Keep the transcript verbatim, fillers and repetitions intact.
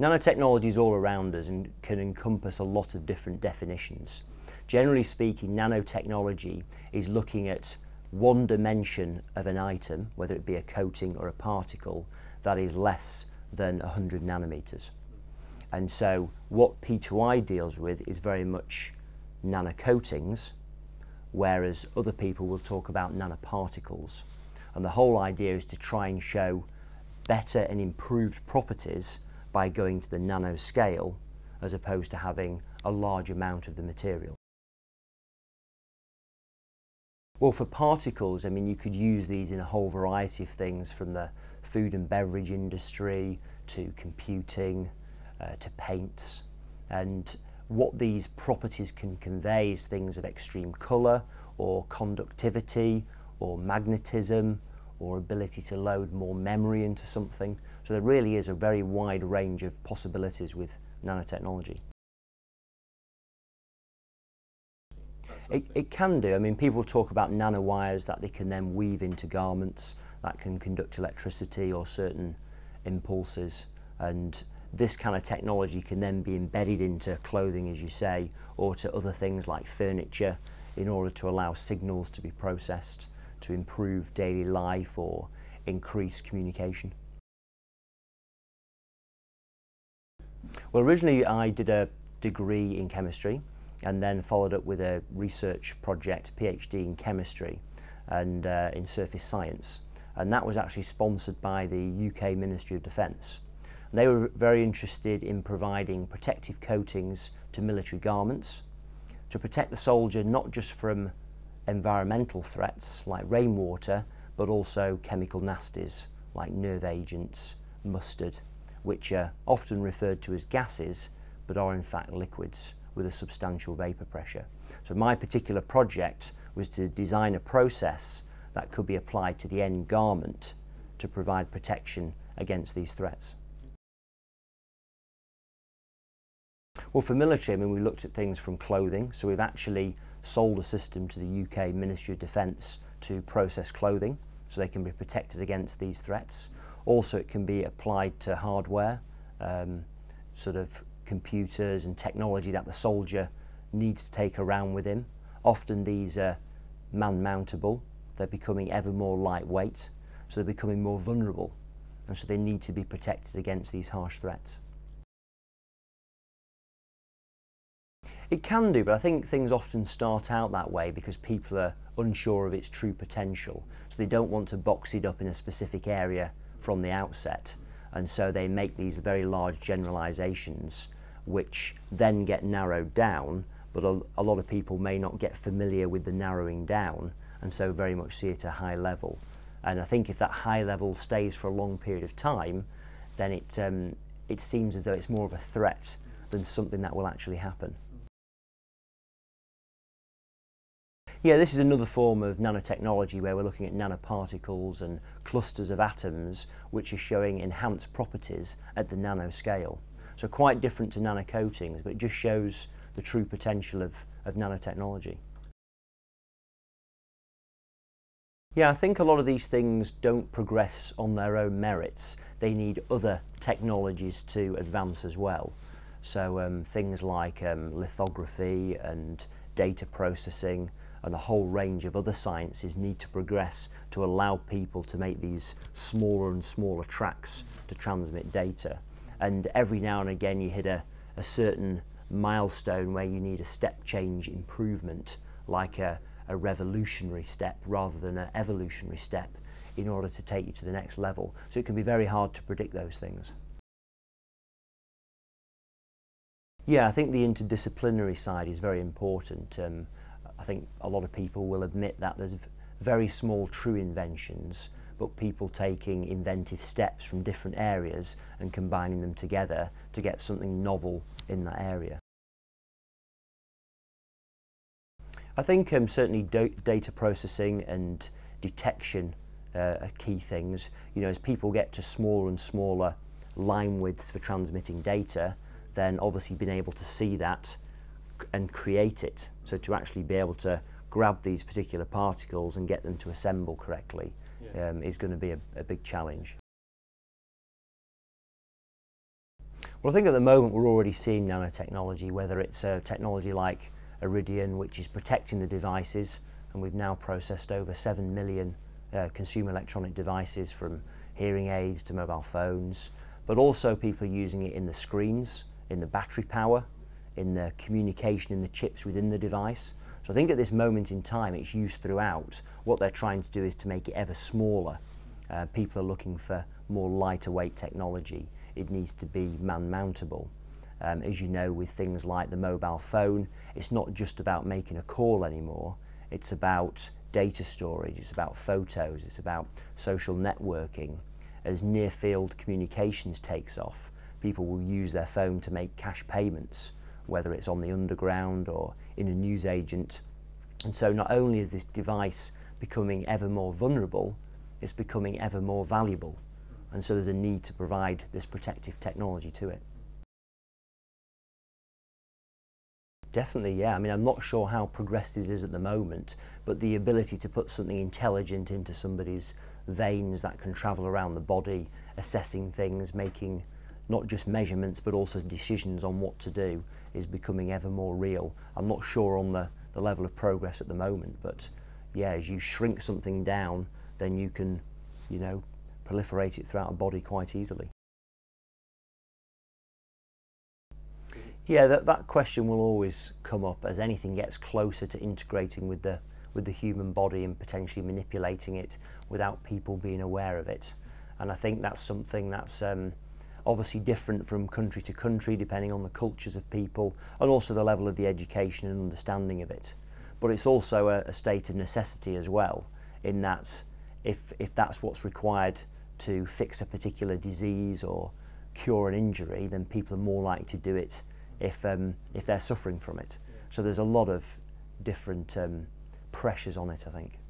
Nanotechnology is all around us and can encompass a lot of different definitions. Generally speaking, nanotechnology is looking at one dimension of an item, whether it be a coating or a particle, that is less than one hundred nanometers. And so what P two I deals with is very much nanocoatings, whereas other people will talk about nanoparticles. And the whole idea is to try and show better and improved properties by going to the nanoscale, as opposed to having a large amount of the material. Well, for particles, I mean, you could use these in a whole variety of things, from the food and beverage industry to computing uh, to paints. And what these properties can convey is things of extreme colour or conductivity or magnetism or ability to load more memory into something. So there really is a very wide range of possibilities with nanotechnology. It, it can do. I mean, people talk about nanowires that they can then weave into garments that can conduct electricity or certain impulses, and this kind of technology can then be embedded into clothing, as you say, or to other things like furniture, in order to allow signals to be processed to improve daily life or increase communication. Well, originally I did a degree in chemistry and then followed up with a research project, PhD in chemistry and uh, in surface science, and that was actually sponsored by the U K Ministry of Defence. They were very interested in providing protective coatings to military garments to protect the soldier not just from environmental threats like rainwater, but also chemical nasties like nerve agents, mustard, which are often referred to as gases but are in fact liquids with a substantial vapour pressure. So my particular project was to design a process that could be applied to the end garment to provide protection against these threats. Well, for military, I mean, we looked at things from clothing, so we've actually sold a system to the U K Ministry of Defence to process clothing so they can be protected against these threats. Also, it can be applied to hardware, um, sort of computers and technology that the soldier needs to take around with him. Often these are man-mountable, they're becoming ever more lightweight, so they're becoming more vulnerable, and so they need to be protected against these harsh threats. It can do, but I think things often start out that way because people are unsure of its true potential. So they don't want to box it up in a specific area from the outset. And so they make these very large generalizations, which then get narrowed down, but a, a lot of people may not get familiar with the narrowing down, and so very much see it at a high level. And I think if that high level stays for a long period of time, then it, um, it seems as though it's more of a threat than something that will actually happen. Yeah, this is another form of nanotechnology where we're looking at nanoparticles and clusters of atoms which are showing enhanced properties at the nanoscale. So quite different to nanocoatings, but it just shows the true potential of, of nanotechnology. Yeah, I think a lot of these things don't progress on their own merits. They need other technologies to advance as well. So um, things like um, lithography and data processing and a whole range of other sciences need to progress to allow people to make these smaller and smaller tracks to transmit data. And every now and again you hit a, a certain milestone where you need a step change improvement, like a, a revolutionary step rather than an evolutionary step, in order to take you to the next level. So it can be very hard to predict those things. Yeah, I think the interdisciplinary side is very important. Um, I think a lot of people will admit that there's very small true inventions, but people taking inventive steps from different areas and combining them together to get something novel in that area. I think um, certainly data processing and detection uh, are key things. You know, as people get to smaller and smaller line widths for transmitting data, then obviously being able to see that and create it, so to actually be able to grab these particular particles and get them to assemble correctly, yeah. um, is going to be a, a big challenge. Well, I think at the moment we're already seeing nanotechnology, whether it's a technology like Aridian, which is protecting the devices, and we've now processed over seven million uh, consumer electronic devices, from hearing aids to mobile phones, but also people are using it in the screens, in the battery power, in the communication, in the chips within the device. So I think at this moment in time it's used throughout. What they're trying to do is to make it ever smaller. Uh, people are looking for more lighter weight technology. It needs to be man-mountable. Um, as you know, with things like the mobile phone, it's not just about making a call anymore. It's about data storage, it's about photos, it's about social networking. As near-field communications takes off, people will use their phone to make cash payments, whether it's on the underground or in a newsagent. And so not only is this device becoming ever more vulnerable, it's becoming ever more valuable. And so there's a need to provide this protective technology to it. Definitely, yeah. I mean, I'm not sure how progressive it is at the moment, but the ability to put something intelligent into somebody's veins that can travel around the body, assessing things, making not just measurements but also decisions on what to do, is becoming ever more real. I'm not sure on the, the level of progress at the moment, but yeah, as you shrink something down, then you can, you know, proliferate it throughout a body quite easily. Yeah, that, that question will always come up as anything gets closer to integrating with the with the human body and potentially manipulating it without people being aware of it. And I think that's something that's um, obviously different from country to country, depending on the cultures of people and also the level of the education and understanding of it. But it's also a, a state of necessity as well, in that if if that's what's required to fix a particular disease or cure an injury, then people are more likely to do it if um, if they're suffering from it. So there's a lot of different um, pressures on it, I think.